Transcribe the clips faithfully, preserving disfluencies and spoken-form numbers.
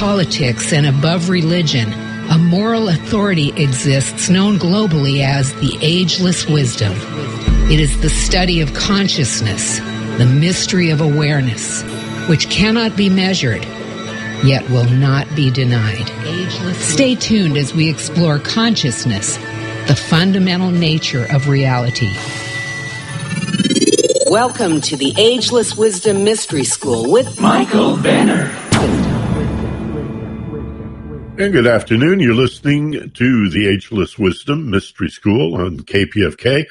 politics and above religion, a moral authority exists known globally as the Ageless Wisdom. It is the study of consciousness, the mystery of awareness, which cannot be measured, yet will not be denied. Stay tuned as we explore consciousness, the fundamental nature of reality. Welcome to the Ageless Wisdom Mystery School with Michael Benner. And good afternoon. You're listening to the Ageless Wisdom Mystery School on K P F K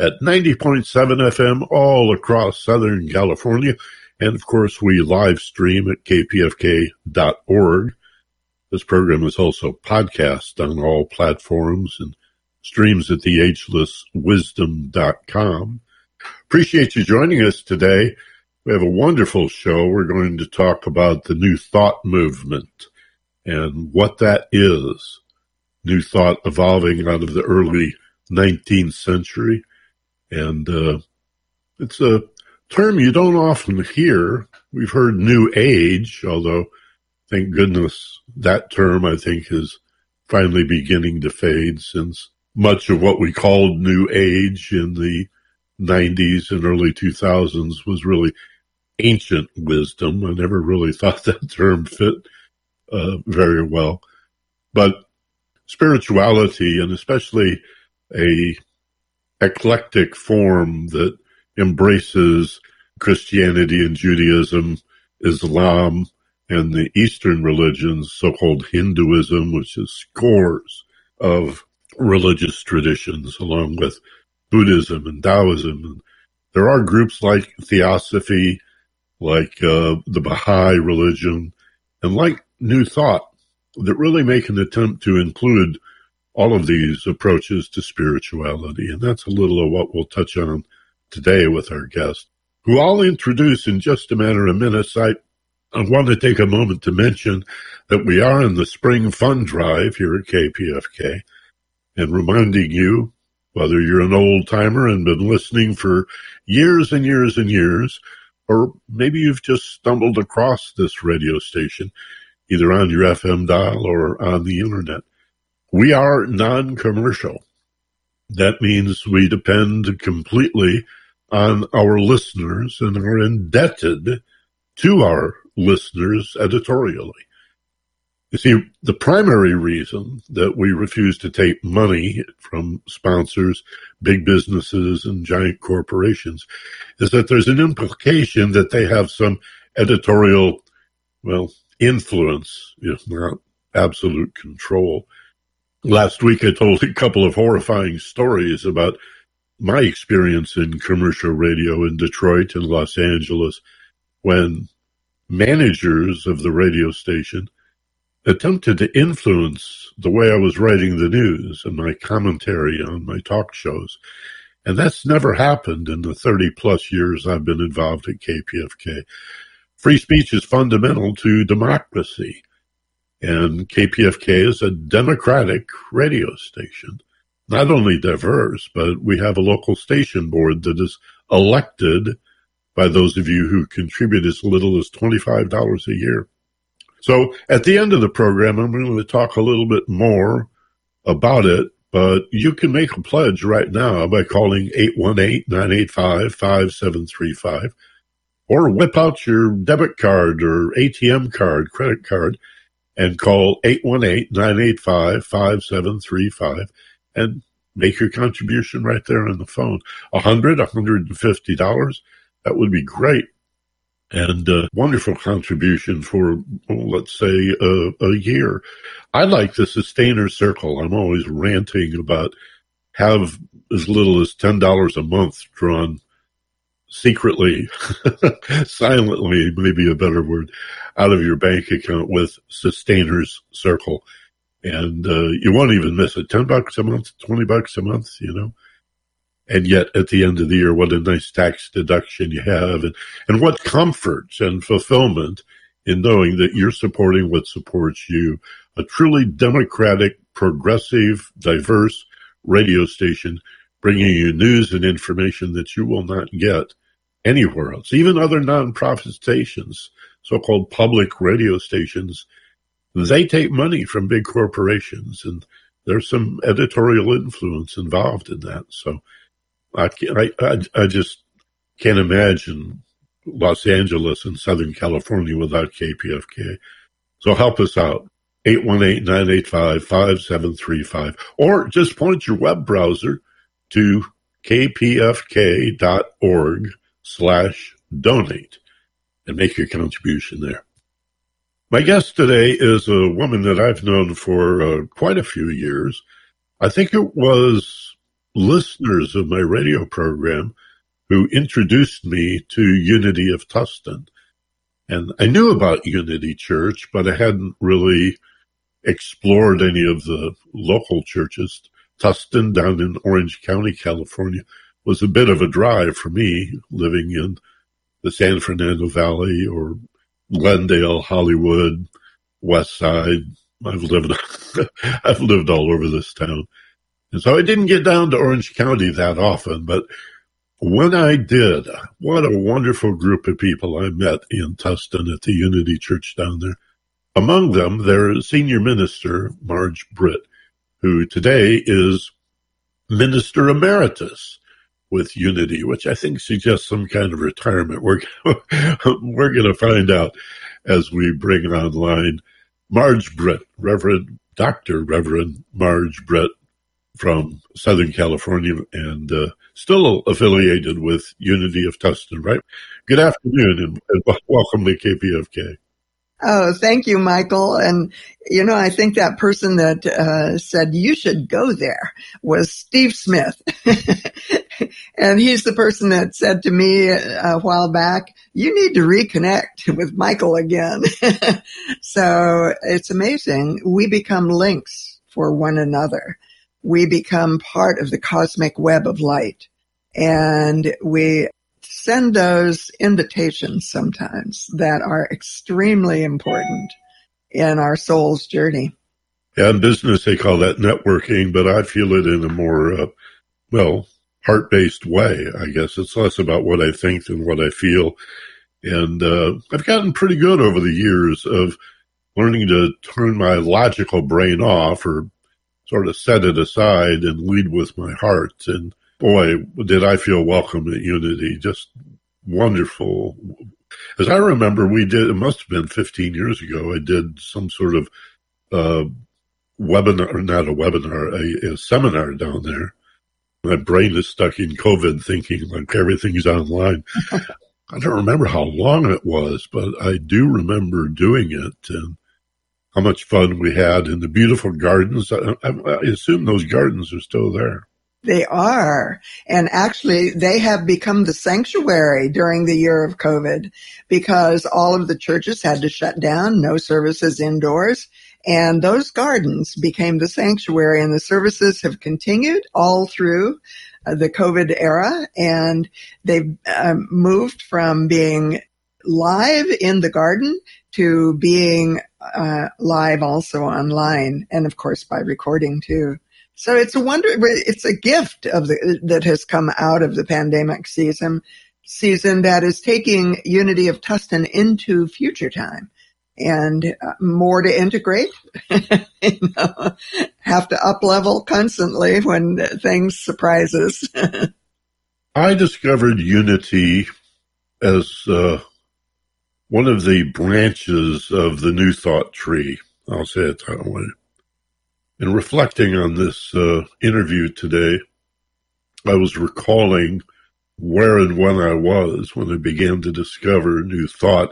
at ninety point seven F M all across Southern California. And, of course, we live stream at K P F K dot org. This program is also podcast on all platforms and streams at The Ageless Wisdom dot com. Appreciate you joining us today. We have a wonderful show. We're going to talk about the New Thought Movement and what that is. New Thought evolving out of the early nineteenth century. And uh, it's a term you don't often hear. We've heard New Age, although, thank goodness, that term, I think, is finally beginning to fade since much of what we called New Age in the nineties and early two thousands was really ancient wisdom. I never really thought that term fit uh, very well. But spirituality, and especially a eclectic form that embraces Christianity and Judaism, Islam, and the Eastern religions, so-called Hinduism, which is scores of religious traditions, along with Buddhism and Taoism. And there are groups like Theosophy, like uh, the Baha'i religion, and like New Thought, that really make an attempt to include all of these approaches to spirituality. And that's a little of what we'll touch on today with our guest, who I'll introduce in just a matter of minutes. I, I want to take a moment to mention that we are in the spring fund drive here at K P F K, and reminding you, whether you're an old-timer and been listening for years and years and years, or maybe you've just stumbled across this radio station, either on your F M dial or on the internet, we are non-commercial. That means we depend completely on our listeners and are indebted to our listeners editorially. You see, the primary reason that we refuse to take money from sponsors, big businesses, and giant corporations is that there's an implication that they have some editorial, well, influence, if not absolute control. Last week I told a couple of horrifying stories about my experience in commercial radio in Detroit and Los Angeles when managers of the radio station attempted to influence the way I was writing the news and my commentary on my talk shows. And that's never happened in the thirty plus years I've been involved at K P F K. Free speech is fundamental to democracy, and K P F K is a democratic radio station. Not only diverse, but we have a local station board that is elected by those of you who contribute as little as twenty-five dollars a year. So at the end of the program, I'm going to talk a little bit more about it, but you can make a pledge right now by calling eight one eight, nine eight five, five seven three five, or whip out your debit card or A T M card, credit card, and call eight one eight, nine eight five, five seven three five and make your contribution right there on the phone. one hundred dollars, one hundred fifty dollars, that would be great. And a wonderful contribution for, well, let's say, a, a year. I like the Sustainer Circle. I'm always ranting about have as little as ten dollars a month drawn secretly, silently, maybe a better word, out of your bank account with Sustainer's Circle. And uh, you won't even miss it. ten bucks a month, twenty bucks a month, you know. And yet at the end of the year, what a nice tax deduction you have, and, and what comfort and fulfillment in knowing that you're supporting what supports you, a truly democratic, progressive, diverse radio station bringing you news and information that you will not get anywhere else. Even other nonprofit stations, so-called public radio stations, They take money from big corporations, and there's some editorial influence involved in that. So I, I, I, I just can't imagine Los Angeles and Southern California without K P F K. So help us out, eight one eight, nine eight five, five seven three five, or just point your web browser to k p f k dot org slash donate and make your contribution there. My guest today is a woman that I've known for uh, quite a few years. I think it was listeners of my radio program who introduced me to Unity of Tustin. And I knew about Unity Church, but I hadn't really explored any of the local churches. Tustin down in Orange County, California, was a bit of a drive for me, living in the San Fernando Valley or Glendale, Hollywood, West Side. I've lived, I've lived all over this town. And so I didn't get down to Orange County that often, but when I did, what a wonderful group of people I met in Tustin at the Unity Church down there. Among them, their senior minister, Marj Britt, who today is Minister Emeritus with Unity, which I think suggests some kind of retirement. We're, we're going to find out as we bring online Marj Britt, Reverend Doctor Reverend Marj Britt from Southern California and uh, still affiliated with Unity of Tustin, right? Good afternoon and, and welcome to K P F K. Oh, thank you, Michael. And, you know, I think that person that uh, said you should go there was Steve Smith. And he's the person that said to me a while back, you need to reconnect with Michael again. So it's amazing. We become links for one another. We become part of the cosmic web of light. And we send those invitations sometimes that are extremely important in our soul's journey. Yeah, in business, they call that networking, but I feel it in a more, uh, well, heart-based way, I guess. It's less about what I think than what I feel. And uh, I've gotten pretty good over the years of learning to turn my logical brain off or sort of set it aside and lead with my heart. And boy, did I feel welcome at Unity. Just wonderful. As I remember, we did, it must have been fifteen years ago, I did some sort of uh, webinar, not a webinar, a, a seminar down there. My brain is stuck in COVID thinking like everything's online. I don't remember how long it was, but I do remember doing it. And how much fun we had in the beautiful gardens. I, I, I assume those gardens are still there. They are. And actually, they have become the sanctuary during the year of COVID because all of the churches had to shut down, no services indoors. And those gardens became the sanctuary, and the services have continued all through the COVID era. And they've uh, moved from being live in the garden to being uh, live also online, and of course by recording too. So it's a wonder, it's a gift of the, that has come out of the pandemic season, season that is taking Unity of Tustin into future time and uh, more to integrate. You know, have to up level constantly when things surprise us. I discovered Unity as uh one of the branches of the New Thought tree, I'll say it that way. And reflecting on this uh, interview today, I was recalling where and when I was when I began to discover New Thought.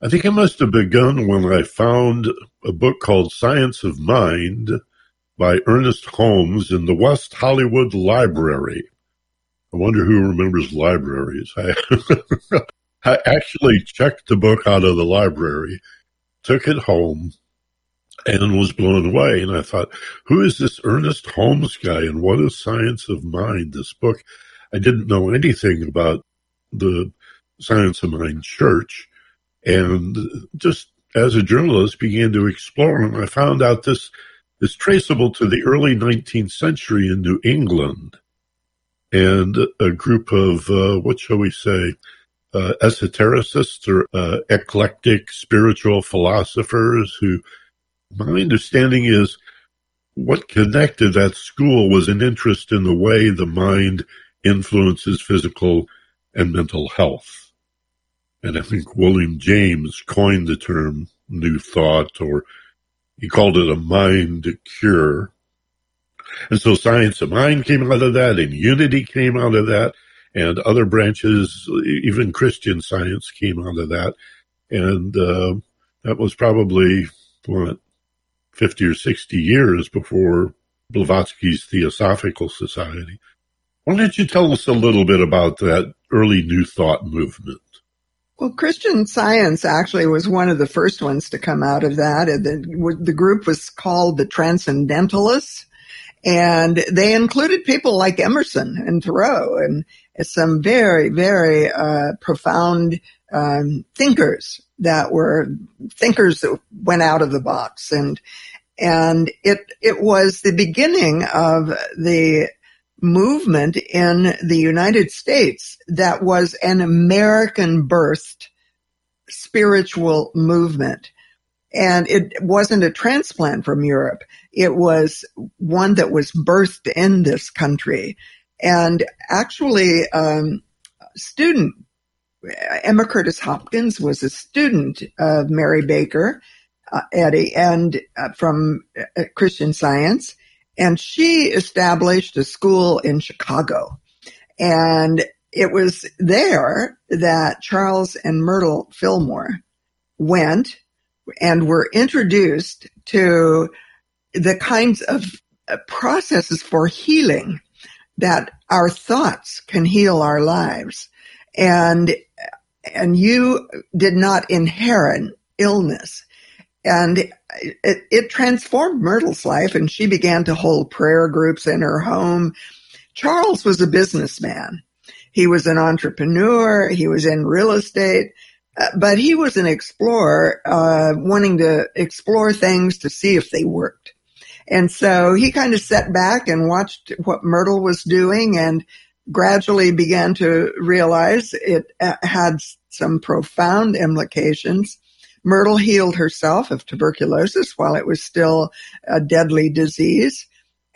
I think I must have begun when I found a book called Science of Mind by Ernest Holmes in the West Hollywood Library. I wonder who remembers libraries. I I actually checked the book out of the library, took it home, and was blown away. And I thought, who is this Ernest Holmes guy, and what is Science of Mind, this book? I didn't know anything about the Science of Mind Church, and just as a journalist began to explore, and I found out this is traceable to the early nineteenth century in New England, and a group of, uh, what shall we say, Uh, esotericists or uh, eclectic spiritual philosophers who my understanding is what connected that school was an interest in the way the mind influences physical and mental health. And I think William James coined the term New Thought, or he called it a mind cure. And so Science of Mind came out of that, and Unity came out of that, and other branches, even Christian Science came out of that. And uh, that was probably, what, fifty or sixty years before Blavatsky's Theosophical Society. Why don't you tell us a little bit about that early New Thought movement? Well, Christian Science actually was one of the first ones to come out of that. The, the group was called the Transcendentalists, and they included people like Emerson and Thoreau and some very, very uh, profound um, thinkers that were thinkers that went out of the box. And and it it was the beginning of the movement in the United States that was an American-birthed spiritual movement. And it wasn't a transplant from Europe. It was one that was birthed in this country. And actually, um, student, Emma Curtis Hopkins was a student of Mary Baker uh, Eddy and uh, from uh, Christian Science. And she established a school in Chicago. And it was there that Charles and Myrtle Fillmore went and were introduced to the kinds of processes for healing, that our thoughts can heal our lives. And and you did not inherit illness. And it, it transformed Myrtle's life, and she began to hold prayer groups in her home. Charles was a businessman. He was an entrepreneur. He was in real estate. Uh, but he was an explorer, uh, wanting to explore things to see if they worked. And so he kind of sat back and watched what Myrtle was doing and gradually began to realize it had some profound implications. Myrtle healed herself of tuberculosis while it was still a deadly disease.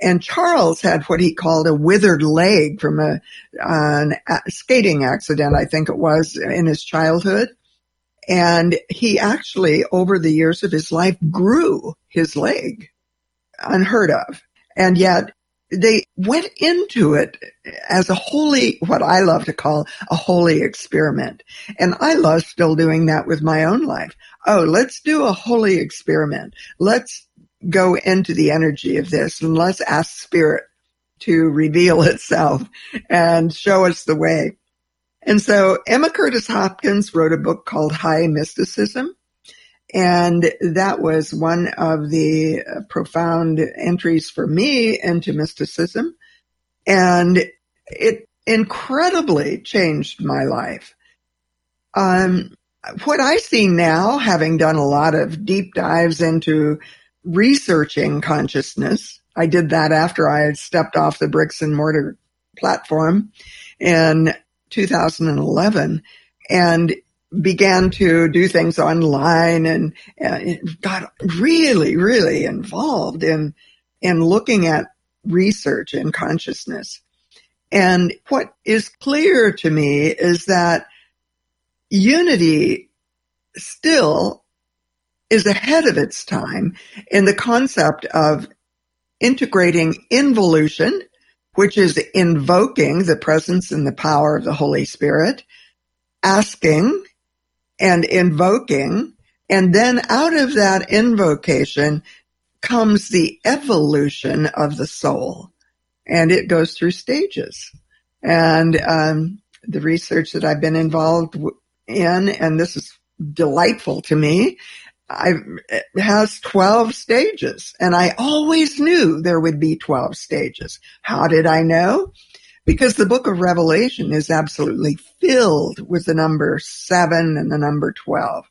And Charles had what he called a withered leg from a, an, a skating accident, I think it was, in his childhood. And he actually, over the years of his life, grew his leg, unheard of. And yet they went into it as a holy, what I love to call a holy experiment. And I love still doing that with my own life. Oh, let's do a holy experiment. Let's go into the energy of this, and let's ask Spirit to reveal itself and show us the way. And so Emma Curtis Hopkins wrote a book called High Mysticism, and that was one of the profound entries for me into mysticism. And it incredibly changed my life. Um, what I see now, having done a lot of deep dives into researching consciousness. I did that after I had stepped off the bricks and mortar platform in two thousand eleven and began to do things online, and, and got really, really involved in, in looking at research in consciousness. And what is clear to me is that Unity still is ahead of its time in the concept of integrating involution, which is invoking the presence and the power of the Holy Spirit, asking and invoking, and then out of that invocation comes the evolution of the soul, and it goes through stages. And um, the research that I've been involved in, and this is delightful to me, I've, it has twelve stages, and I always knew there would be twelve stages. How did I know? Because the book of Revelation is absolutely filled with the number seven and the number twelve.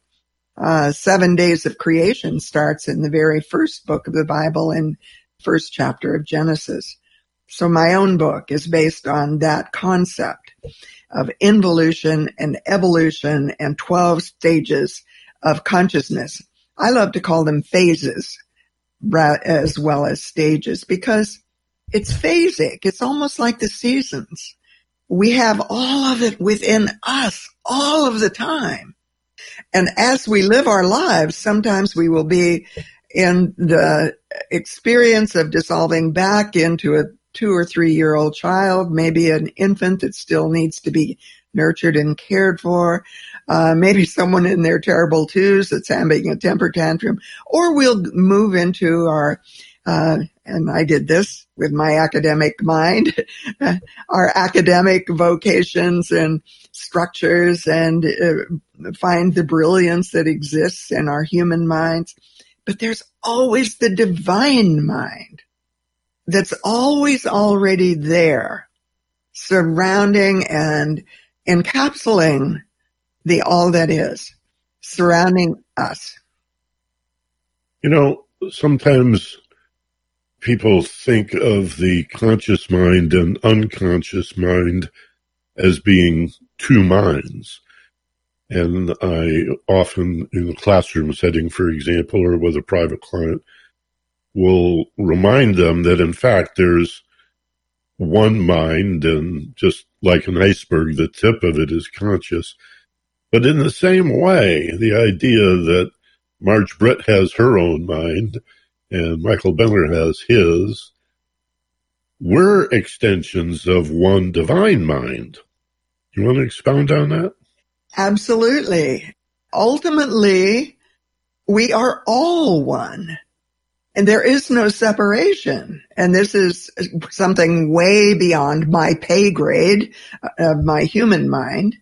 Uh, seven days of creation starts in the very first book of the Bible, in first chapter of Genesis. So my own book is based on that concept of involution and evolution and twelve stages of consciousness. I love to call them phases, as well as stages, because it's phasic. It's almost like the seasons. We have all of it within us all of the time. And as we live our lives, sometimes we will be in the experience of dissolving back into a two or three year old child, maybe an infant that still needs to be nurtured and cared for, uh, maybe someone in their terrible twos that's having a temper tantrum, or we'll move into our, uh, and I did this with my academic mind, our academic vocations and structures, and uh, find the brilliance that exists in our human minds. But there's always the divine mind that's always already there, surrounding and encapsulating the all that is, surrounding us. You know, sometimes people think of the conscious mind and unconscious mind as being two minds. And I often, in the classroom setting, for example, or with a private client, will remind them that, in fact, there's one mind, and just like an iceberg, the tip of it is conscious. But in the same way, the idea that Marj Britt has her own mind and Michael Benner has his, we're extensions of one divine mind. You want to expound on that? Absolutely. Ultimately, we are all one. And there is no separation. And this is something way beyond my pay grade of my human mind.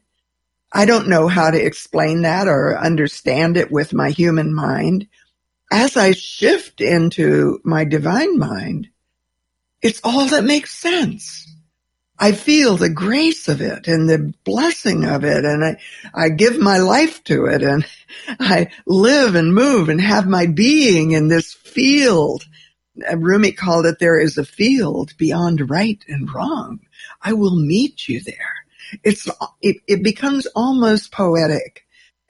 I don't know how to explain that or understand it with my human mind. As I shift into my divine mind, it's all that makes sense. I feel the grace of it and the blessing of it, and I, I give my life to it, and I live and move and have my being in this field. Rumi called it, there is a field beyond right and wrong. I will meet you there. It's, it, it becomes almost poetic.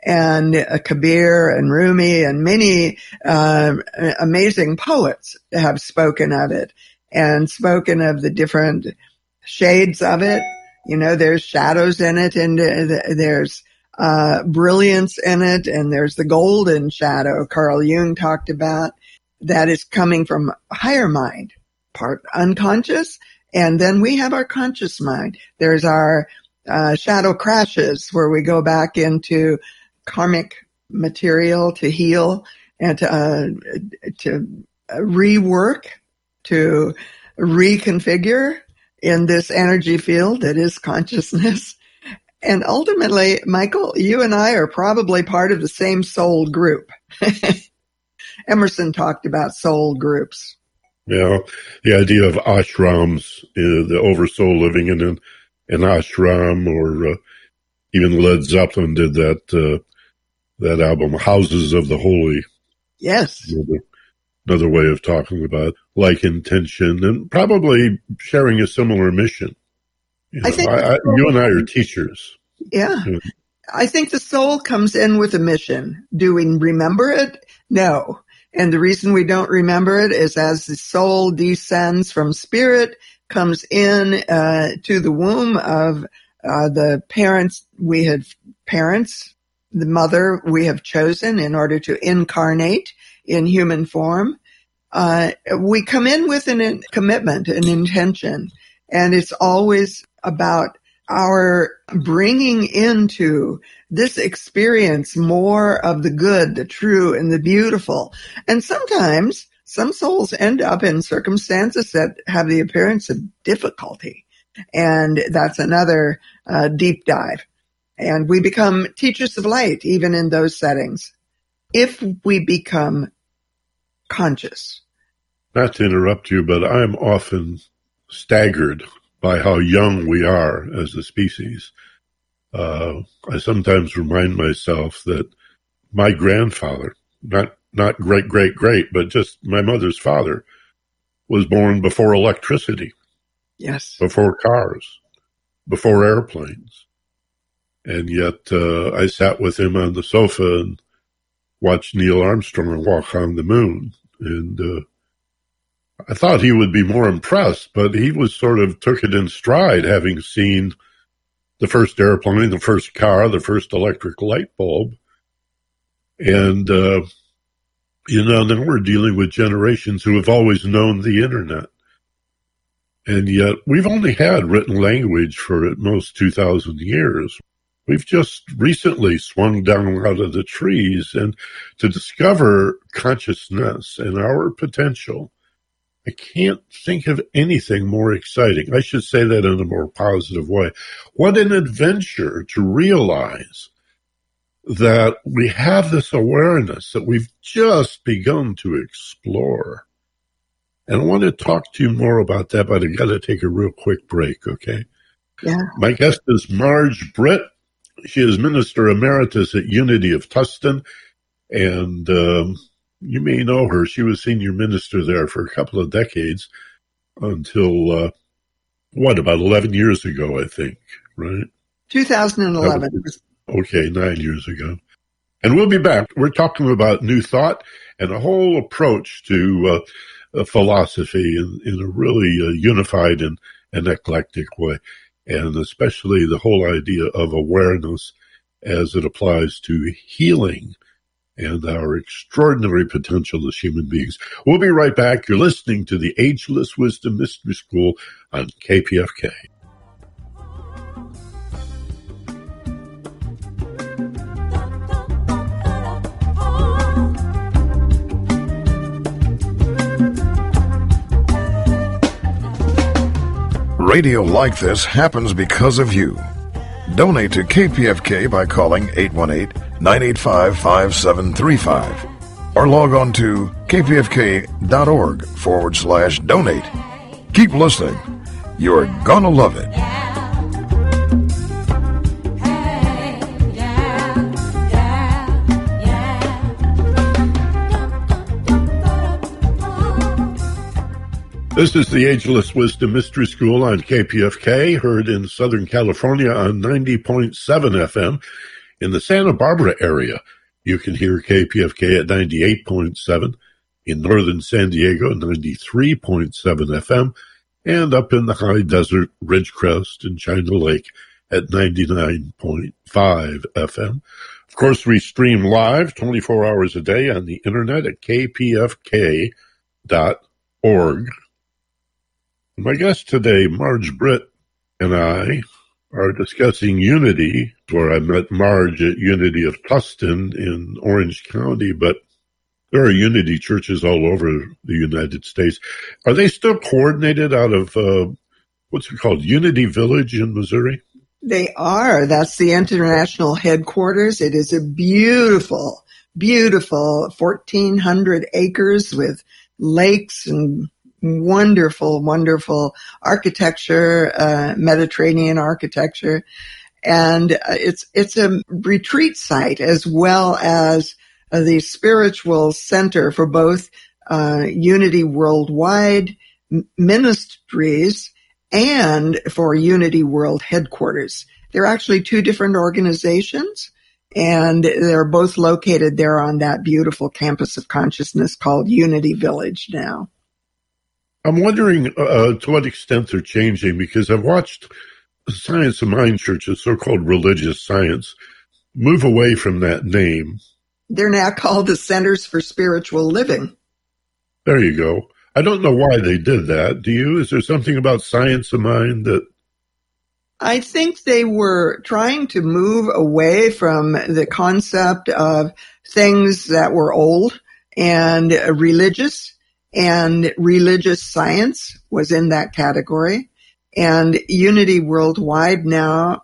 And uh, Kabir and Rumi and many uh, amazing poets have spoken of it and spoken of the different shades of it. You know, there's shadows in it, and there's uh brilliance in it, and there's the golden shadow Carl Jung talked about, that is coming from higher mind, part unconscious, and then we have our conscious mind. There's our uh shadow crashes, where we go back into karmic material to heal and to uh, to rework, to reconfigure in this energy field that is consciousness. And ultimately, Michael, you and I are probably part of the same soul group. Emerson talked about soul groups. Yeah, the idea of ashrams, uh, the oversoul living in an, an ashram, or uh, even Led Zeppelin did that uh, that album, Houses of the Holy. Yes. Yeah. Another way of talking about like intention, and probably sharing a similar mission. You know, I think I, I, you and I are teachers. Yeah. yeah. I think the soul comes in with a mission. Do we remember it? No. And the reason we don't remember it is, as the soul descends from spirit, comes in uh, to the womb of uh, the parents we had, parents, the mother we have chosen in order to incarnate in human form, uh, we come in with an in- commitment, an intention, and it's always about our bringing into this experience more of the good, the true, and the beautiful. And sometimes some souls end up in circumstances that have the appearance of difficulty, and that's another uh, deep dive. And we become teachers of light even in those settings, if we become conscious. Not to interrupt you, but I'm often staggered by how young we are as a species. Uh, I sometimes remind myself that my grandfather, not not great, great, great, but just my mother's father, was born before electricity. Yes. Before cars, before airplanes. And yet uh, I sat with him on the sofa and watched Neil Armstrong walk on the moon, And uh, I thought he would be more impressed, but he was sort of took it in stride, having seen the first airplane, the first car, the first electric light bulb. And, uh, you know, then we're dealing with generations who have always known the internet. And yet we've only had written language for at most two thousand years. We've just recently swung down out of the trees and to discover consciousness and our potential. I can't think of anything more exciting. I should say that in a more positive way. What an adventure to realize that we have this awareness that we've just begun to explore. And I want to talk to you more about that, but I got to take a real quick break, okay? Yeah. My guest is Marj Britt. She is Minister Emeritus at Unity of Tustin, and um, you may know her. She was senior minister there for a couple of decades until, uh, what, about eleven years ago, I think, right? two thousand eleven. Was, okay, nine years ago. And we'll be back. We're talking about New Thought and a whole approach to uh, a philosophy in, in a really uh, unified and, and eclectic way, and especially the whole idea of awareness as it applies to healing and our extraordinary potential as human beings. We'll be right back. You're listening to the Ageless Wisdom Mystery School on K P F K. Radio like this happens because of you. Donate to K P F K by calling eight one eight, nine eight five, five seven three five or log on to kpfk.org forward slash donate. Keep listening. You're gonna love it. This is the Ageless Wisdom Mystery School on K P F K, heard in Southern California on ninety point seven F M. In the Santa Barbara area, you can hear K P F K at ninety-eight point seven. In northern San Diego, ninety-three point seven F M. And up in the high desert, Ridgecrest and China Lake at ninety-nine point five F M. Of course, we stream live twenty-four hours a day on the internet at k p f k dot org. My guest today, Marj Britt, and I are discussing Unity, where I met Marj at Unity of Tustin in Orange County, but there are Unity churches all over the United States. Are they still coordinated out of, uh, what's it called, Unity Village in Missouri? They are. That's the international headquarters. It is a beautiful, beautiful fourteen hundred acres with lakes and wonderful, wonderful architecture, uh, Mediterranean architecture. And it's, it's a retreat site as well as the spiritual center for both, uh, Unity Worldwide Ministries and for Unity World Headquarters. They're actually two different organizations, and they're both located there on that beautiful campus of consciousness called Unity Village now. I'm wondering uh, to what extent they're changing, because I've watched Science of Mind churches, so-called religious science, move away from that name. They're now called the Centers for Spiritual Living. There you go. I don't know why they did that. Do you? Is there something about Science of Mind that... I think they were trying to move away from the concept of things that were old and religious. And religious science was in that category. And Unity Worldwide now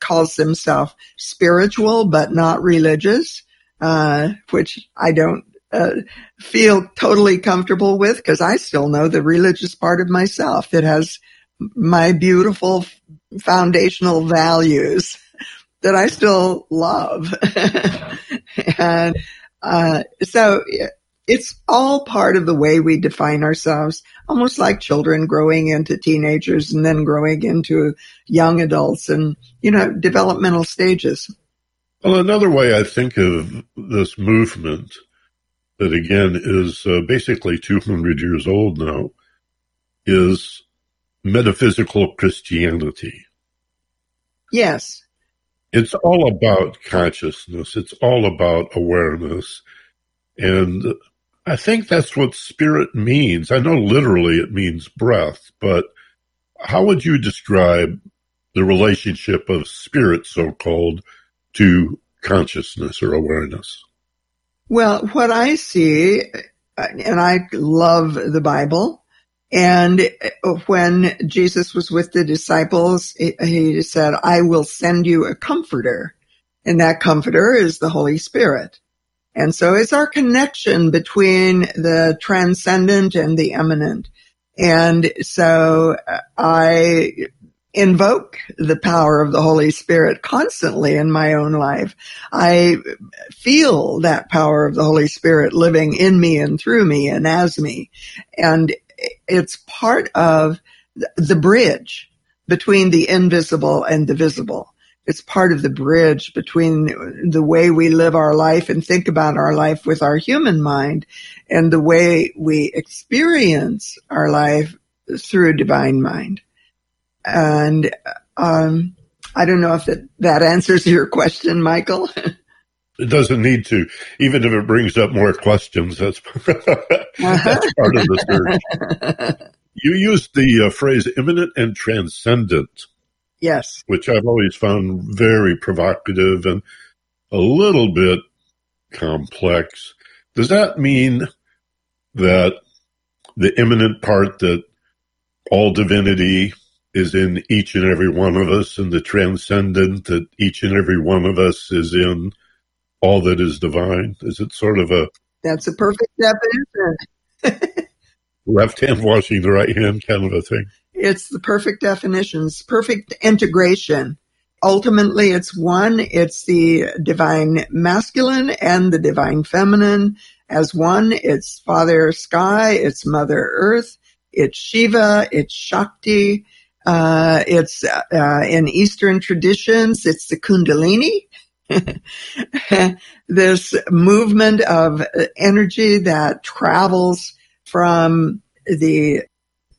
calls themselves spiritual but not religious, uh, which I don't uh, feel totally comfortable with, because I still know the religious part of myself. It has my beautiful foundational values that I still love. and uh so... It's all part of the way we define ourselves, almost like children growing into teenagers and then growing into young adults and, you know, developmental stages. Well, another way I think of this movement that again is uh, basically two hundred years old now, is metaphysical Christianity. Yes. It's all about consciousness. It's all about awareness. And I think that's what spirit means. I know literally it means breath, but how would you describe the relationship of spirit, so-called, to consciousness or awareness? Well, what I see, and I love the Bible, and when Jesus was with the disciples, he said, I will send you a comforter. And that comforter is the Holy Spirit. And so it's our connection between the transcendent and the immanent. And so I invoke the power of the Holy Spirit constantly in my own life. I feel that power of the Holy Spirit living in me and through me and as me. And it's part of the bridge between the invisible and the visible. It's part of the bridge between the way we live our life and think about our life with our human mind and the way we experience our life through divine mind. And um, I don't know if that, that answers your question, Michael. It doesn't need to, even if it brings up more questions. That's, that's part of the search. You used the uh, phrase immanent and transcendent. Yes. Which I've always found very provocative and a little bit complex. Does that mean that the immanent part, that all divinity is in each and every one of us, and the transcendent, that each and every one of us is in all that is divine? Is it sort of a... That's a perfect definition. Left hand washing the right hand kind of a thing. It's the perfect definitions, perfect integration. Ultimately, it's one. It's the divine masculine and the divine feminine as one. It's Father Sky. It's Mother Earth. It's Shiva. It's Shakti. Uh, it's uh, in Eastern traditions, it's the Kundalini, this movement of energy that travels from the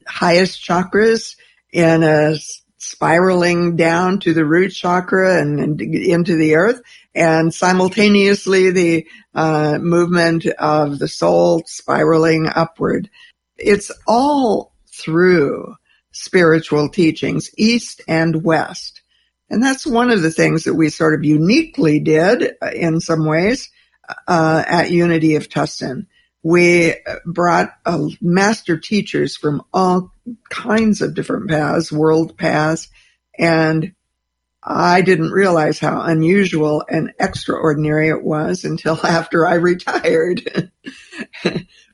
highest chakras in a spiraling down to the root chakra and, and into the earth, and simultaneously the uh, movement of the soul spiraling upward. It's all through spiritual teachings, East and West. And that's one of the things that we sort of uniquely did in some ways uh, at Unity of Tustin. We brought uh, master teachers from all kinds of different paths, world paths, and I didn't realize how unusual and extraordinary it was until after I retired.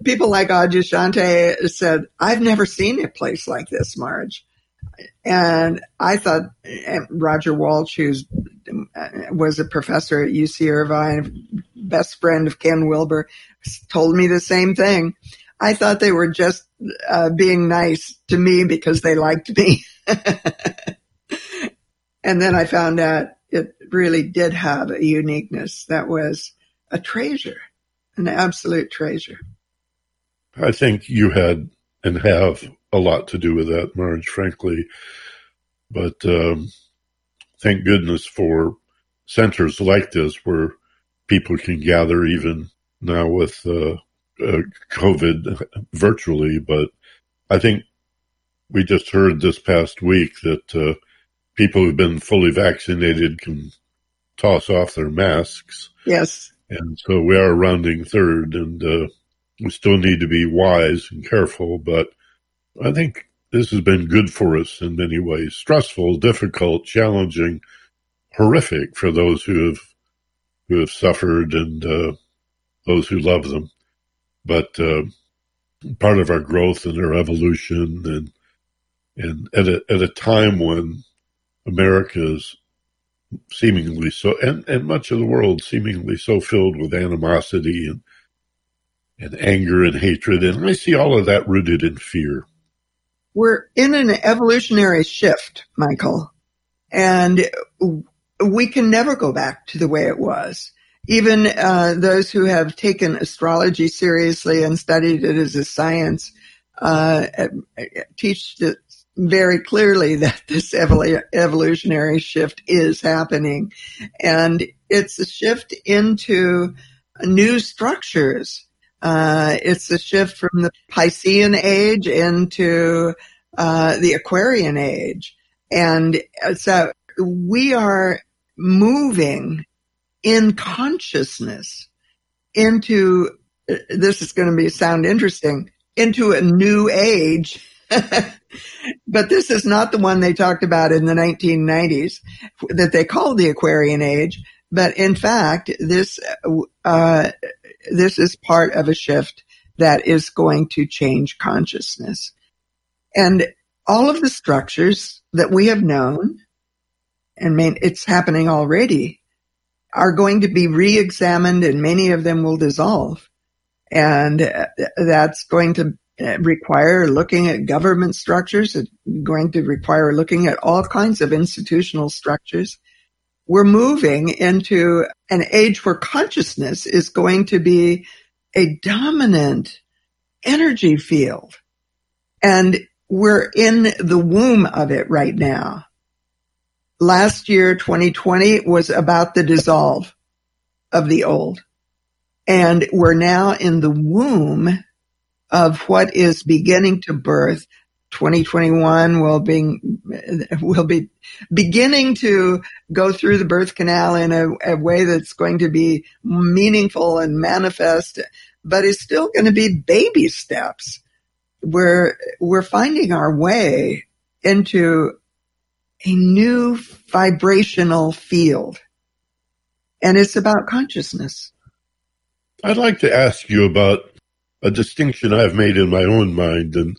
People like Adyashanti said, I've never seen a place like this, Marj. And I thought Roger Walsh, who was a professor at U C Irvine, best friend of Ken Wilber, told me the same thing. I thought they were just uh, being nice to me because they liked me. And then I found out it really did have a uniqueness that was a treasure, an absolute treasure. I think you had and have a lot to do with that, Marj, frankly. But um, thank goodness for centers like this where people can gather, even now with uh, uh, COVID virtually. But I think we just heard this past week that uh, people who've been fully vaccinated can toss off their masks. Yes. And so we are rounding third, and uh, we still need to be wise and careful. But I think this has been good for us in many ways. Stressful, difficult, challenging, horrific for those who have who have suffered and uh, those who love them. But uh, part of our growth and our evolution, and and at a, at a time when America is seemingly so, and, and much of the world seemingly so, filled with animosity and and anger and hatred. And I see all of that rooted in fear. We're in an evolutionary shift, Michael, and we can never go back to the way it was. Even uh, those who have taken astrology seriously and studied it as a science uh, teach that very clearly that this evol- evolutionary shift is happening. And it's a shift into new structures. Uh, it's a shift from the Piscean age into uh, the Aquarian age. And so we are moving in consciousness into, this is going to be sound interesting, into a new age. But this is not the one they talked about in the nineteen nineties that they called the Aquarian Age. But in fact, this uh, this is part of a shift that is going to change consciousness. And all of the structures that we have known, and it's happening already, are going to be re-examined, and many of them will dissolve. And that's going to require looking at government structures. It's going to require looking at all kinds of institutional structures. We're moving into an age where consciousness is going to be a dominant energy field. And we're in the womb of it right now. Last year, twenty twenty, was about the dissolve of the old. And we're now in the womb of what is beginning to birth. twenty twenty-one will be, will be beginning to go through the birth canal in a, a way that's going to be meaningful and manifest, but it's still going to be baby steps. We're, we're finding our way into a new vibrational field, and it's about consciousness. I'd like to ask you about a distinction I've made in my own mind, and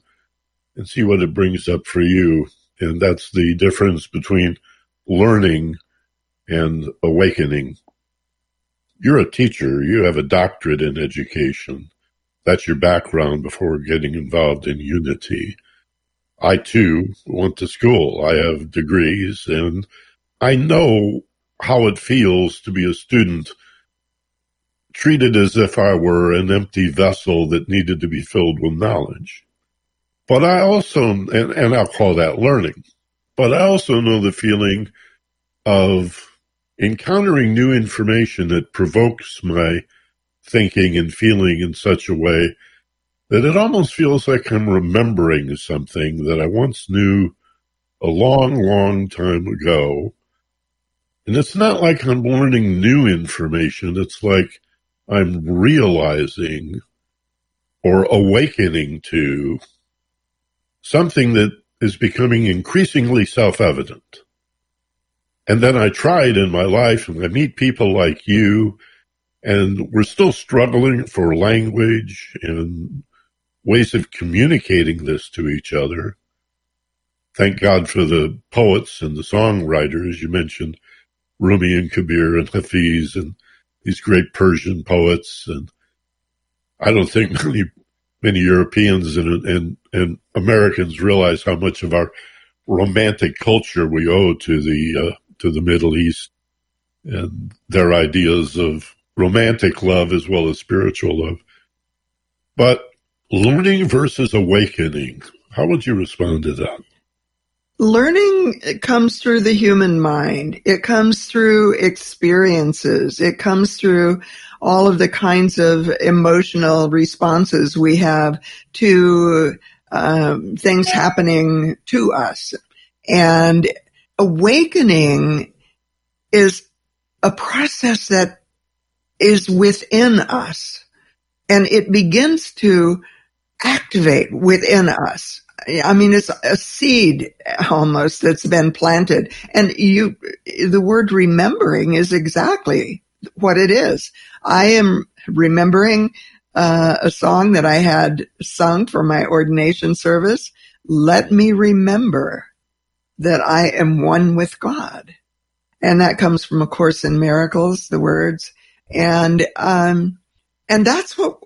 and see what it brings up for you. And that's the difference between learning and awakening. You're a teacher. You have a doctorate in education. That's your background before getting involved in Unity. I, too, went to school. I have degrees, and I know how it feels to be a student treated as if I were an empty vessel that needed to be filled with knowledge. But I also, and, and I'll call that learning, but I also know the feeling of encountering new information that provokes my thinking and feeling in such a way that it almost feels like I'm remembering something that I once knew a long, long time ago. And it's not like I'm learning new information. It's like I'm realizing or awakening to something that is becoming increasingly self-evident. And then I try it in my life, and I meet people like you, and we're still struggling for language and ways of communicating this to each other. Thank God for the poets and the songwriters. You mentioned Rumi and Kabir and Hafiz and these great Persian poets. And I don't think many Many Europeans and, and and Americans realize how much of our romantic culture we owe to the uh, to the Middle East and their ideas of romantic love as well as spiritual love. But learning versus awakening, how would you respond to that? Learning comes through the human mind. It comes through experiences. It comes through all of the kinds of emotional responses we have to um, things happening to us. And awakening is a process that is within us, and it begins to activate within us. I mean, it's a seed almost that's been planted. And you, the word remembering is exactly what it is. I am remembering uh, a song that I had sung for my ordination service. Let me remember that I am one with God. And that comes from A Course in Miracles, the words. And, um, and that's what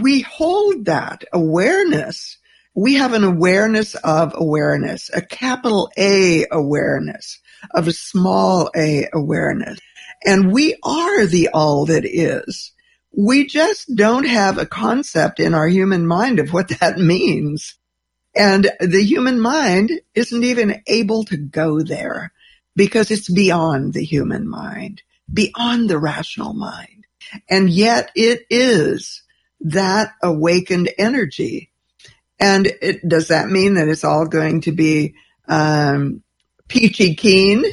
we hold, that awareness. we have an awareness of awareness, a capital A awareness of a small a awareness. And we are the all that is. We just don't have a concept in our human mind of what that means. And the human mind isn't even able to go there because it's beyond the human mind, beyond the rational mind. And yet it is that awakened energy. And it, does that mean that it's all going to be um, peachy keen?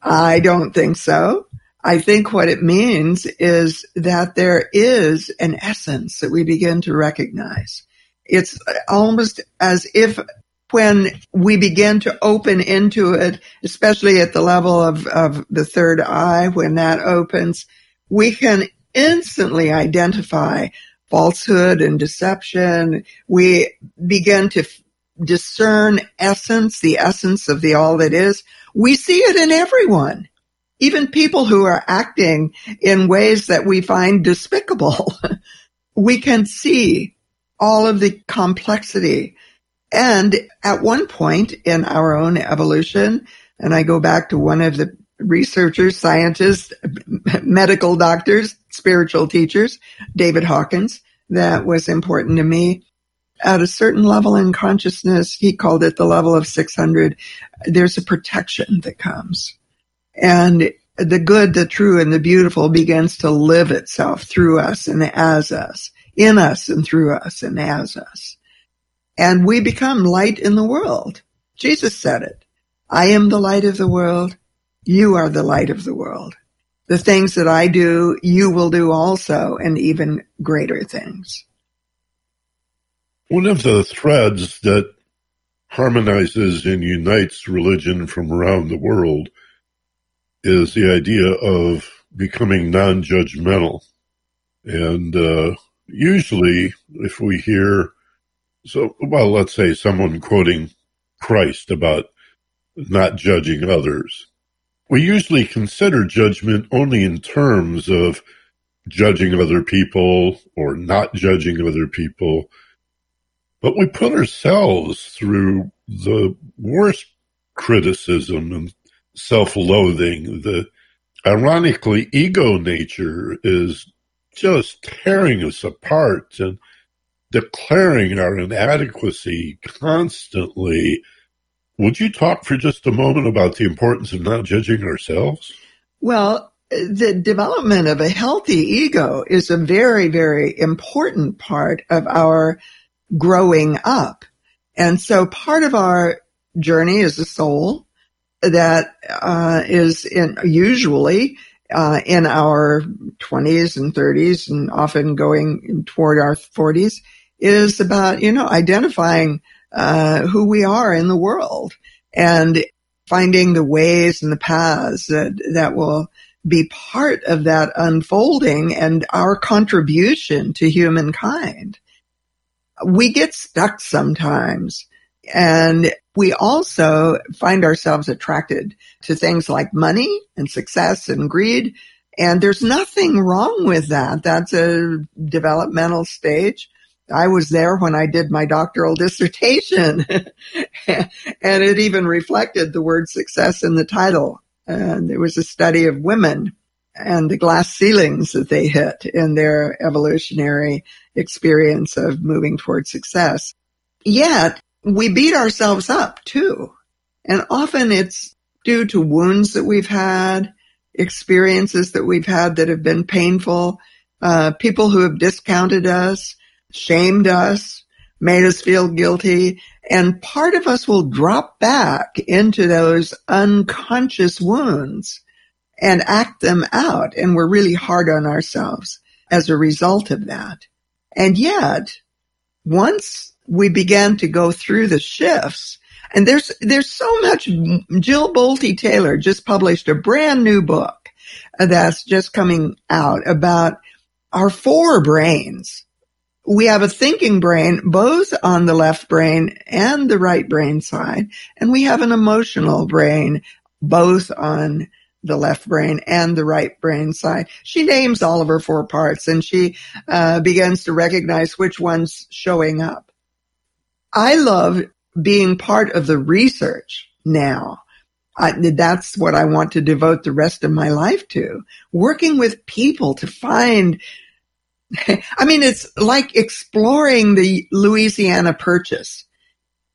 I don't think so. I think what it means is that there is an essence that we begin to recognize. It's almost as if when we begin to open into it, especially at the level of, of the third eye, when that opens, we can instantly identify falsehood and deception. We begin to f- discern essence, the essence of the all that is. We see it in everyone. Even people who are acting in ways that we find despicable, we can see all of the complexity. And at one point in our own evolution, and I go back to one of the researchers, scientists, medical doctors, spiritual teachers, David Hawkins, that was important to me. At a certain level in consciousness, he called it the level of six hundred, there's a protection that comes. And the good, the true, and the beautiful begins to live itself through us and as us, in us and through us and as us. And we become light in the world. Jesus said it. I am the light of the world. You are the light of the world. The things that I do, you will do also, and even greater things. One of the threads that harmonizes and unites religion from around the world is the idea of becoming non-judgmental. And uh, usually if we hear, so, well, let's say someone quoting Christ about not judging others, we usually consider judgment only in terms of judging other people or not judging other people. But we put ourselves through the worst criticism and self-loathing. The ironically ego nature is just tearing us apart and declaring our inadequacy constantly. Would you talk for just a moment about the importance of not judging ourselves? Well, the development of a healthy ego is a very, very important part of our growing up. And so part of our journey as a soul that uh, is in, usually uh, in our twenties and thirties and often going toward our forties is about, you know, identifying uh, who we are in the world and finding the ways and the paths that, that will be part of that unfolding and our contribution to humankind. We get stuck sometimes. And we also find ourselves attracted to things like money and success and greed. And there's nothing wrong with that. That's a developmental stage. I was there when I did my doctoral dissertation. And it even reflected the word success in the title. And there was a study of women and the glass ceilings that they hit in their evolutionary experience of moving toward success. Yet, we beat ourselves up too. And often it's due to wounds that we've had, experiences that we've had that have been painful, uh, people who have discounted us, shamed us, made us feel guilty. And part of us will drop back into those unconscious wounds and act them out. And we're really hard on ourselves as a result of that. And yet, once we began to go through the shifts. And there's there's so much. Jill Bolte Taylor just published a brand new book that's just coming out about our four brains. We have a thinking brain, both on the left brain and the right brain side. And we have an emotional brain, both on the left brain and the right brain side. She names all of her four parts, and she uh, begins to recognize which one's showing up. I love being part of the research now. I, that's what I want to devote the rest of my life to, working with people to find, I mean, it's like exploring the Louisiana Purchase,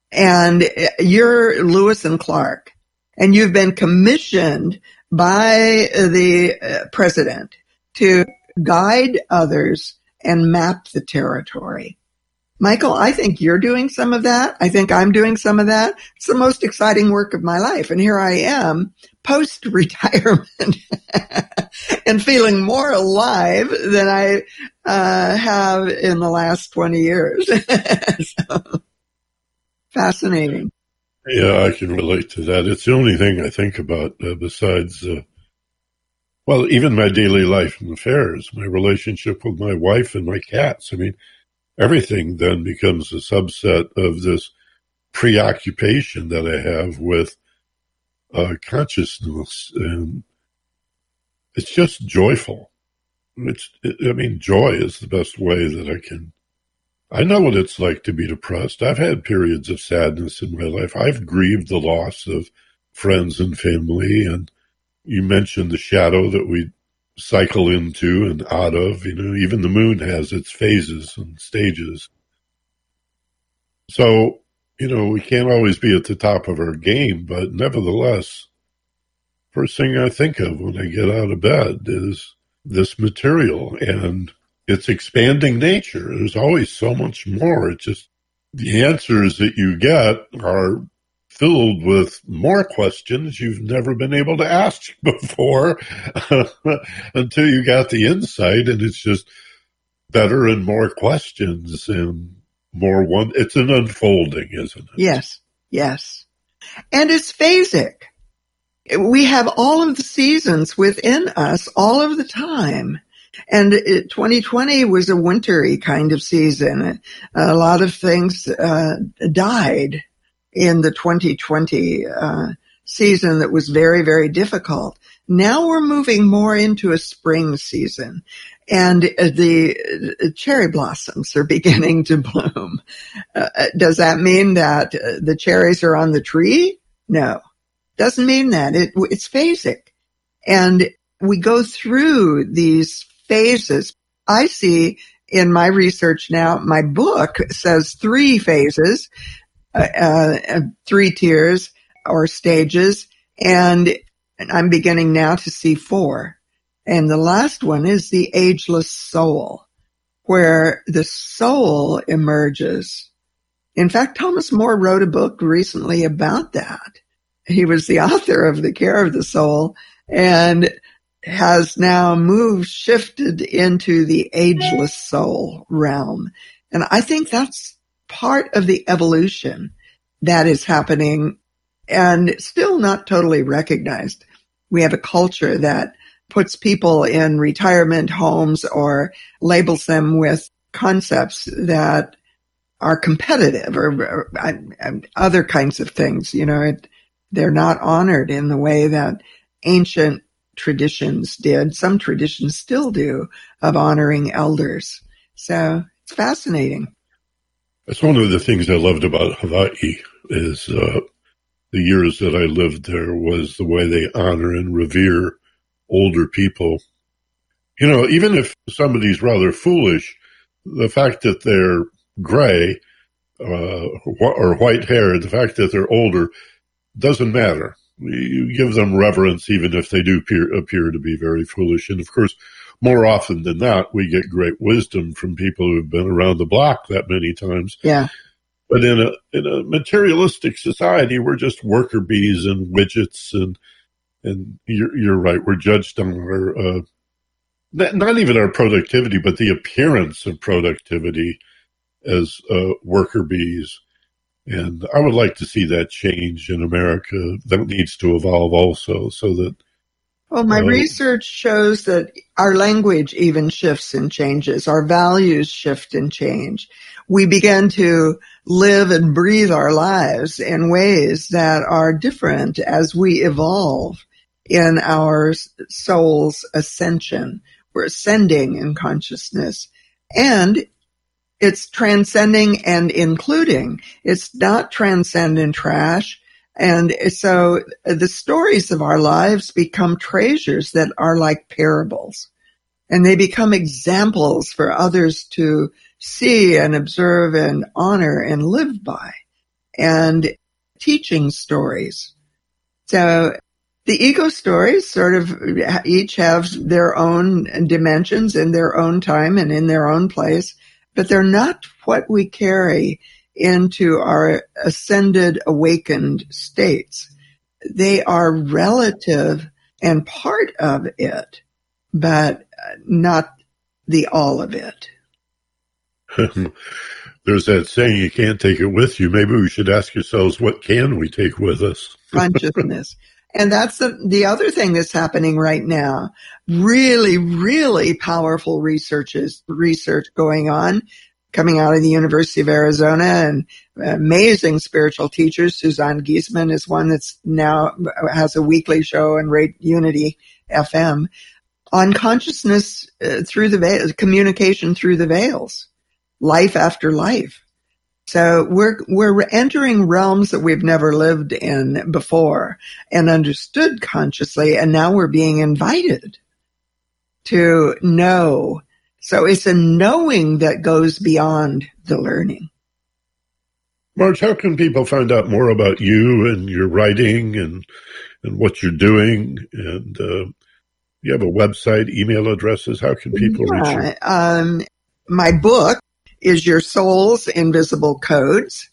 and you're Lewis and Clark, and you've been commissioned by the president to guide others and map the territory. Michael, I think you're doing some of that. I think I'm doing some of that. It's the most exciting work of my life. And here I am, post-retirement, and feeling more alive than I uh, have in the last twenty years. So, fascinating. Yeah, I can relate to that. It's the only thing I think about uh, besides, uh, well, even my daily life and affairs, my relationship with my wife and my cats. I mean, everything then becomes a subset of this preoccupation that I have with uh, consciousness, and it's just joyful. It's, I mean, joy is the best way that I can. I know what it's like to be depressed. I've had periods of sadness in my life. I've grieved the loss of friends and family, and you mentioned the shadow that we cycle into and out of, you know, even the moon has its phases and stages. So, you know, we can't always be at the top of our game, but nevertheless, first thing I think of when I get out of bed is this material and its expanding nature. There's always so much more. It's just the answers that you get are filled with more questions you've never been able to ask before until you got the insight, and it's just better and more questions and more one. It's an unfolding, isn't it? Yes, yes. And it's phasic. We have all of the seasons within us all of the time. And it, twenty twenty was a wintry kind of season. A lot of things uh, died in the twenty twenty uh, season that was very, very difficult. Now we're moving more into a spring season, and the cherry blossoms are beginning to bloom. Uh, does that mean that the cherries are on the tree? No, doesn't mean that. It, it's phasic. And we go through these phases. I see in my research now, my book says three phases. Uh, uh, three tiers or stages, and I'm beginning now to see four. And the last one is the ageless soul, where the soul emerges. In fact, Thomas Moore wrote a book recently about that. He was the author of The Care of the Soul and has now moved, shifted into the ageless soul realm. And I think that's part of the evolution that is happening and still not totally recognized. We have a culture that puts people in retirement homes or labels them with concepts that are competitive or, or, or other kinds of things. You know, it, they're not honored in the way that ancient traditions did. Some traditions still do, of honoring elders. So it's fascinating. That's one of the things I loved about Hawaii is uh, the years that I lived there was the way they honor and revere older people. You know, even if somebody's rather foolish, the fact that they're gray uh, or white-haired, the fact that they're older doesn't matter. You give them reverence even if they do appear, appear to be very foolish. And, of course, more often than not, we get great wisdom from people who've been around the block that many times. Yeah. But in a in a materialistic society, we're just worker bees and widgets, and and you're you're right. We're judged on our uh, not, not even our productivity, but the appearance of productivity as uh, worker bees. And I would like to see that change in America. That needs to evolve also, so that. Well, my research shows that our language even shifts and changes. Our values shift and change. We begin to live and breathe our lives in ways that are different as we evolve in our soul's ascension. We're ascending in consciousness. And It's transcending and including. It's not transcend and trash. And so the stories of our lives become treasures that are like parables. And they become examples for others to see and observe and honor and live by. And teaching stories. So the ego stories sort of each have their own dimensions in their own time and in their own place, but they're not what we carry into our ascended, awakened states. They are relative and part of it, but not the all of it. There's that saying, you can't take it with you. Maybe we should ask ourselves, what can we take with us? Consciousness. And that's the, the other thing that's happening right now. Really, really powerful researches, research going on, coming out of the University of Arizona, and amazing spiritual teachers. Suzanne Giesemann is one that's now has a weekly show on Radio Unity F M on consciousness uh, through the veil, communication through the veils. Life after life. So we're we're entering realms that we've never lived in before and understood consciously, and now we're being invited to know. So it's a knowing that goes beyond the learning. Marj, how can people find out more about you and your writing and and what you're doing? And uh, you have a website, email addresses. How can people yeah, reach you? Um, my book is Your Soul's Invisible Codes,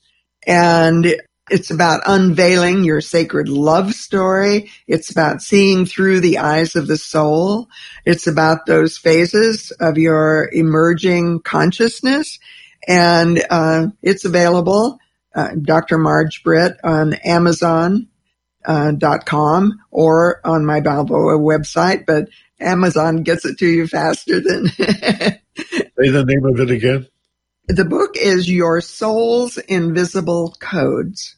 and it's about unveiling your sacred love story. It's about seeing through the eyes of the soul. It's about those phases of your emerging consciousness, and uh, it's available, uh, Doctor Marj Britt, on Amazon dot com uh, or on my Balboa website, but Amazon gets it to you faster than... Say the name of it again. The book is Your Soul's Invisible Codes.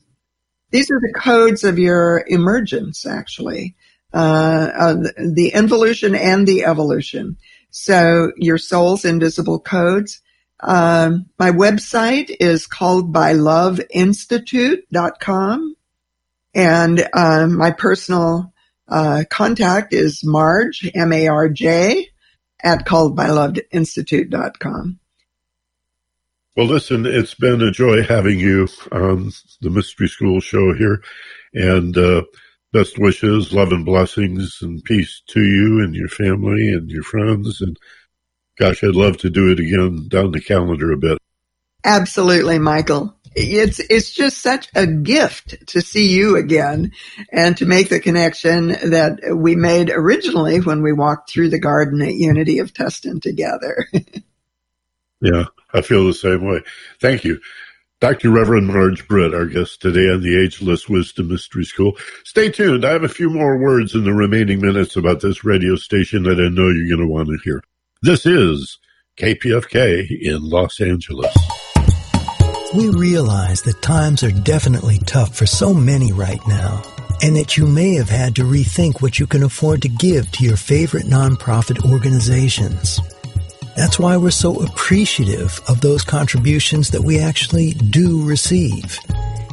These are the codes of your emergence, actually, uh, uh, the involution and the evolution. So Your Soul's Invisible Codes. Um, my website is called by love institute dot com. And uh, my personal uh, contact is Marj, M A R J, at called by love institute dot com. Well, listen, it's been a joy having you on the Mystery School show here, and uh, best wishes, love and blessings, and peace to you and your family and your friends, and gosh, I'd love to do it again down the calendar a bit. Absolutely, Michael. It's it's just such a gift to see you again and to make the connection that we made originally when we walked through the garden at Unity of Tustin together. Yeah, I feel the same way. Thank you. Doctor Reverend Marj Britt, our guest today on the Ageless Wisdom Mystery School. Stay tuned. I have a few more words in the remaining minutes about this radio station that I know you're going to want to hear. This is K P F K in Los Angeles. We realize that times are definitely tough for so many right now, and that you may have had to rethink what you can afford to give to your favorite nonprofit organizations. That's why we're so appreciative of those contributions that we actually do receive.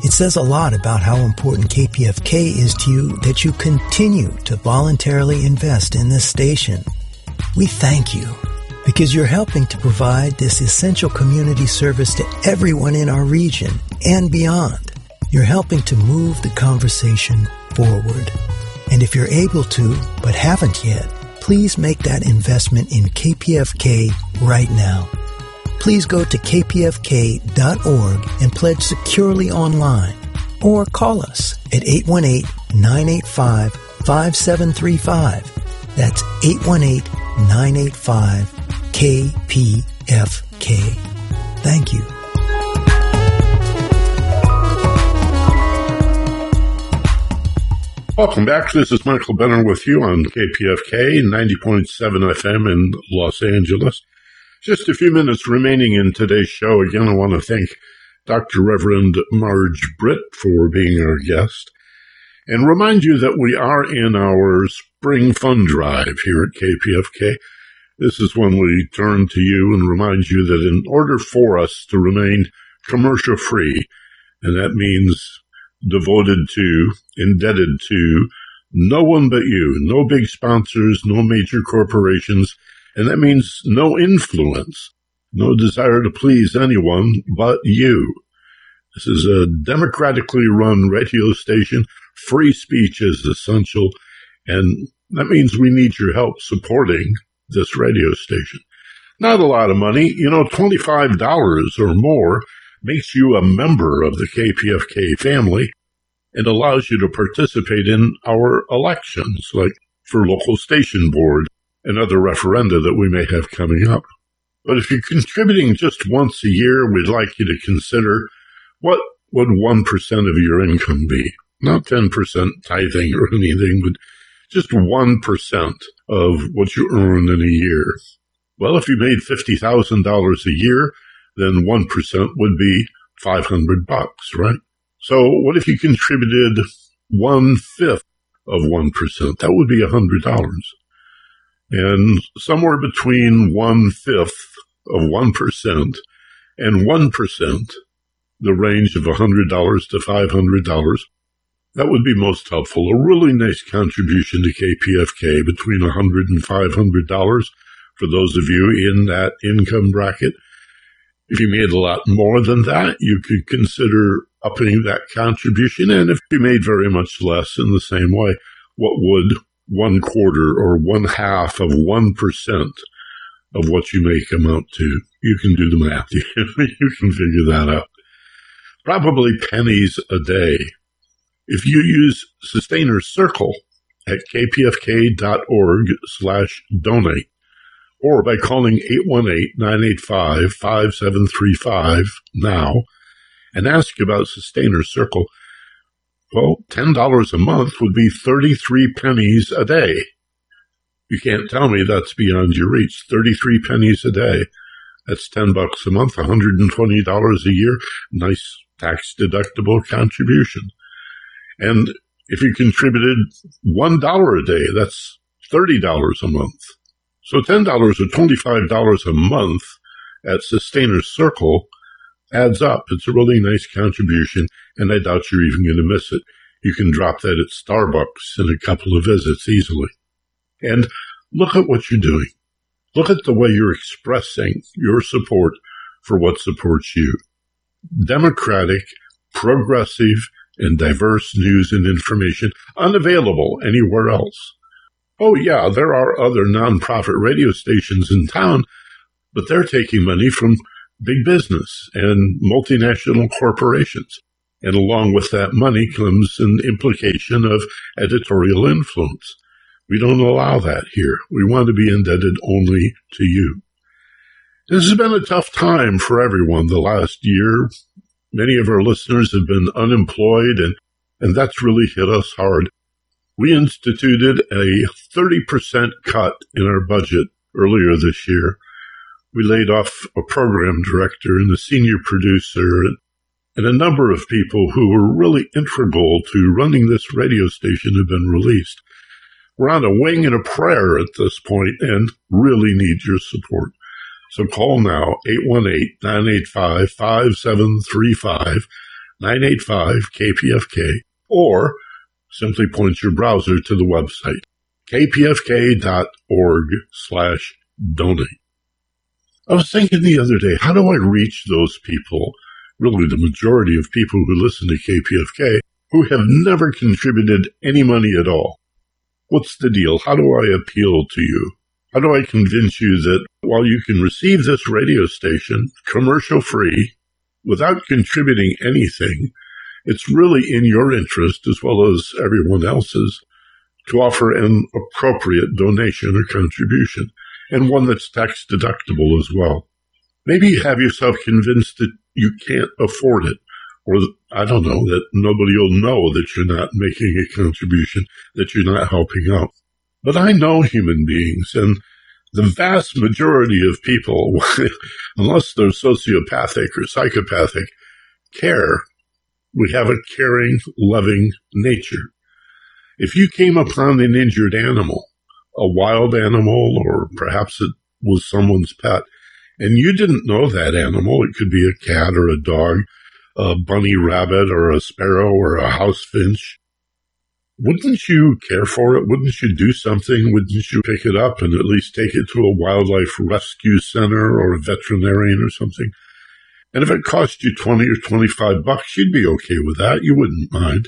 It says a lot about how important K P F K is to you that you continue to voluntarily invest in this station. We thank you because you're helping to provide this essential community service to everyone in our region and beyond. You're helping to move the conversation forward. And if you're able to, but haven't yet, please make that investment in K P F K right now. Please go to k p f k dot org and pledge securely online, or call us at eight one eight, nine eight five, five seven three five. That's eight one eight, nine eight five, K P F K. Thank you. Welcome back. This is Michael Benner with you on K P F K, ninety point seven F M in Los Angeles. Just a few minutes remaining in today's show. Again, I want to thank Doctor Reverend Marj Britt for being our guest and remind you that we are in our spring fund drive here at K P F K. This is when we turn to you and remind you that in order for us to remain commercial-free, and that means devoted to, indebted to, no one but you, no big sponsors, no major corporations, and that means no influence, no desire to please anyone but you. This is a democratically run radio station. Free speech is essential, and that means we need your help supporting this radio station. Not a lot of money. You know, twenty-five dollars or more makes you a member of the K P F K family and allows you to participate in our elections, like for local station board and other referenda that we may have coming up. But if you're contributing just once a year, we'd like you to consider what would one percent of your income be. Not ten percent tithing or anything, but just one percent of what you earn in a year. Well, if you made fifty thousand dollars a year, then one percent would be five hundred bucks, right? So what if you contributed one-fifth of one percent? That would be one hundred dollars. And somewhere between one-fifth of one percent and one percent, the range of one hundred dollars to five hundred dollars, that would be most helpful. A really nice contribution to K P F K, between one hundred dollars and five hundred dollars for those of you in that income bracket. If you made a lot more than that, you could consider upping that contribution. And if you made very much less in the same way, what would one quarter or one half of one percent of what you make amount to? You can do the math. You can figure that out. Probably pennies a day. If you use Sustainer Circle at kpfk.org slash donate, or by calling eight one eight, nine eight five, five seven three five now and ask about Sustainer Circle, well, ten dollars a month would be thirty-three pennies a day. You can't tell me that's beyond your reach. thirty-three pennies a day. That's ten bucks a month, one hundred twenty dollars a year. Nice tax-deductible contribution. And if you contributed one dollar a day, that's thirty dollars a month. So ten dollars or twenty-five dollars a month at Sustainer Circle adds up. It's a really nice contribution, and I doubt you're even going to miss it. You can drop that at Starbucks in a couple of visits easily. And look at what you're doing. Look at the way you're expressing your support for what supports you. Democratic, progressive, and diverse news and information unavailable anywhere else. Oh, yeah, there are other nonprofit radio stations in town, but they're taking money from big business and multinational corporations. And along with that money comes an implication of editorial influence. We don't allow that here. We want to be indebted only to you. This has been a tough time for everyone the last year. Many of our listeners have been unemployed, and, and that's really hit us hard. We instituted a thirty percent cut in our budget earlier this year. We laid off a program director and a senior producer and a number of people who were really integral to running this radio station have been released. We're on a wing and a prayer at this point and really need your support. So call now, eight one eight, nine eight five, five seven three five, nine eight five K P F K, or simply point your browser to the website, kpfk.org slash donate. I was thinking the other day, how do I reach those people, really the majority of people who listen to K P F K, who have never contributed any money at all? What's the deal? How do I appeal to you? How do I convince you that while you can receive this radio station commercial-free, without contributing anything, it's really in your interest, as well as everyone else's, to offer an appropriate donation or contribution, and one that's tax deductible as well. Maybe have yourself convinced that you can't afford it, or, I don't know, that nobody will know that you're not making a contribution, that you're not helping out. But I know human beings, and the vast majority of people, unless they're sociopathic or psychopathic, care. We have a caring, loving nature. If you came upon an injured animal, a wild animal, or perhaps a was someone's pet. And you didn't know that animal. It could be a cat or a dog, a bunny rabbit or a sparrow or a house finch. Wouldn't you care for it? Wouldn't you do something? Wouldn't you pick it up and at least take it to a wildlife rescue center or a veterinarian or something? And if it cost you twenty or twenty-five bucks, you'd be okay with that. You wouldn't mind.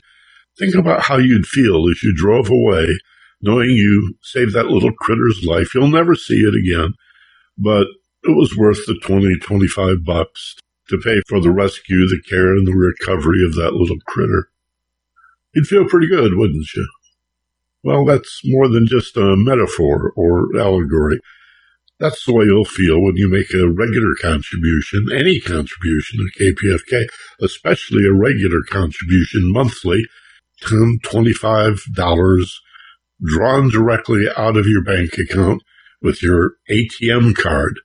Think about how you'd feel if you drove away knowing you saved that little critter's life. You'll never see it again, but it was worth the twenty, twenty-five bucks to pay for the rescue, the care, and the recovery of that little critter. You'd feel pretty good, wouldn't you? Well, that's more than just a metaphor or allegory. That's the way you'll feel when you make a regular contribution, any contribution to K P F K, especially a regular contribution monthly, ten dollars, twenty-five dollars, drawn directly out of your bank account with your A T M card,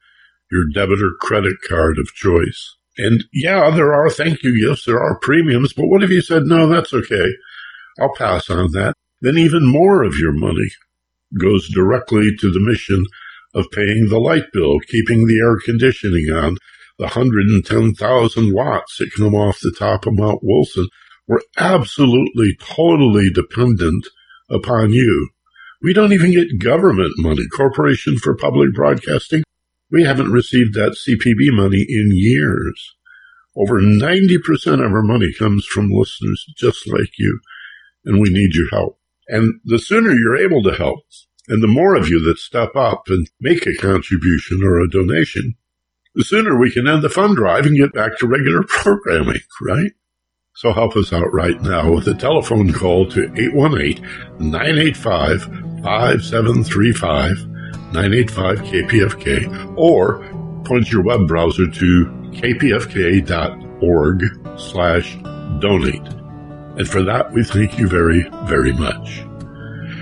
your debit or credit card of choice. And yeah, there are thank you gifts, there are premiums, but what if you said, no, that's okay, I'll pass on that? Then even more of your money goes directly to the mission of paying the light bill, keeping the air conditioning on, the one hundred ten thousand watts that come off the top of Mount Wilson. We're absolutely, totally dependent upon you. We don't even get government money, Corporation for Public Broadcasting. We haven't received that C P B money in years. Over ninety percent of our money comes from listeners just like you, and we need your help. And the sooner you're able to help, and the more of you that step up and make a contribution or a donation, the sooner we can end the fund drive and get back to regular programming, right? So help us out right now with a telephone call to eight one eight, nine eight five, five seven three five, nine eight five K P F K, or point your web browser to kpfk.org slash donate. And for that, we thank you very, very much.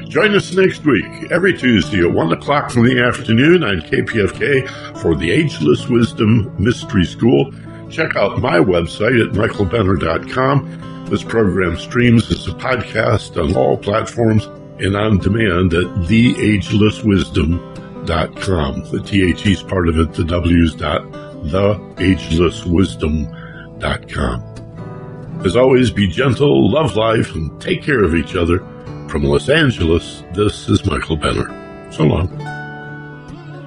Join us next week, every Tuesday at one o'clock in the afternoon on K P F K for the Ageless Wisdom Mystery School. Check out my website at Michael Benner dot com. This program streams as a podcast on all platforms and on demand at The Ageless Wisdom dot com. The T H E is part of it, the W is dot, The Ageless Wisdom dot com. As always, be gentle, love life, and take care of each other. From Los Angeles, this is Michael Benner. So long.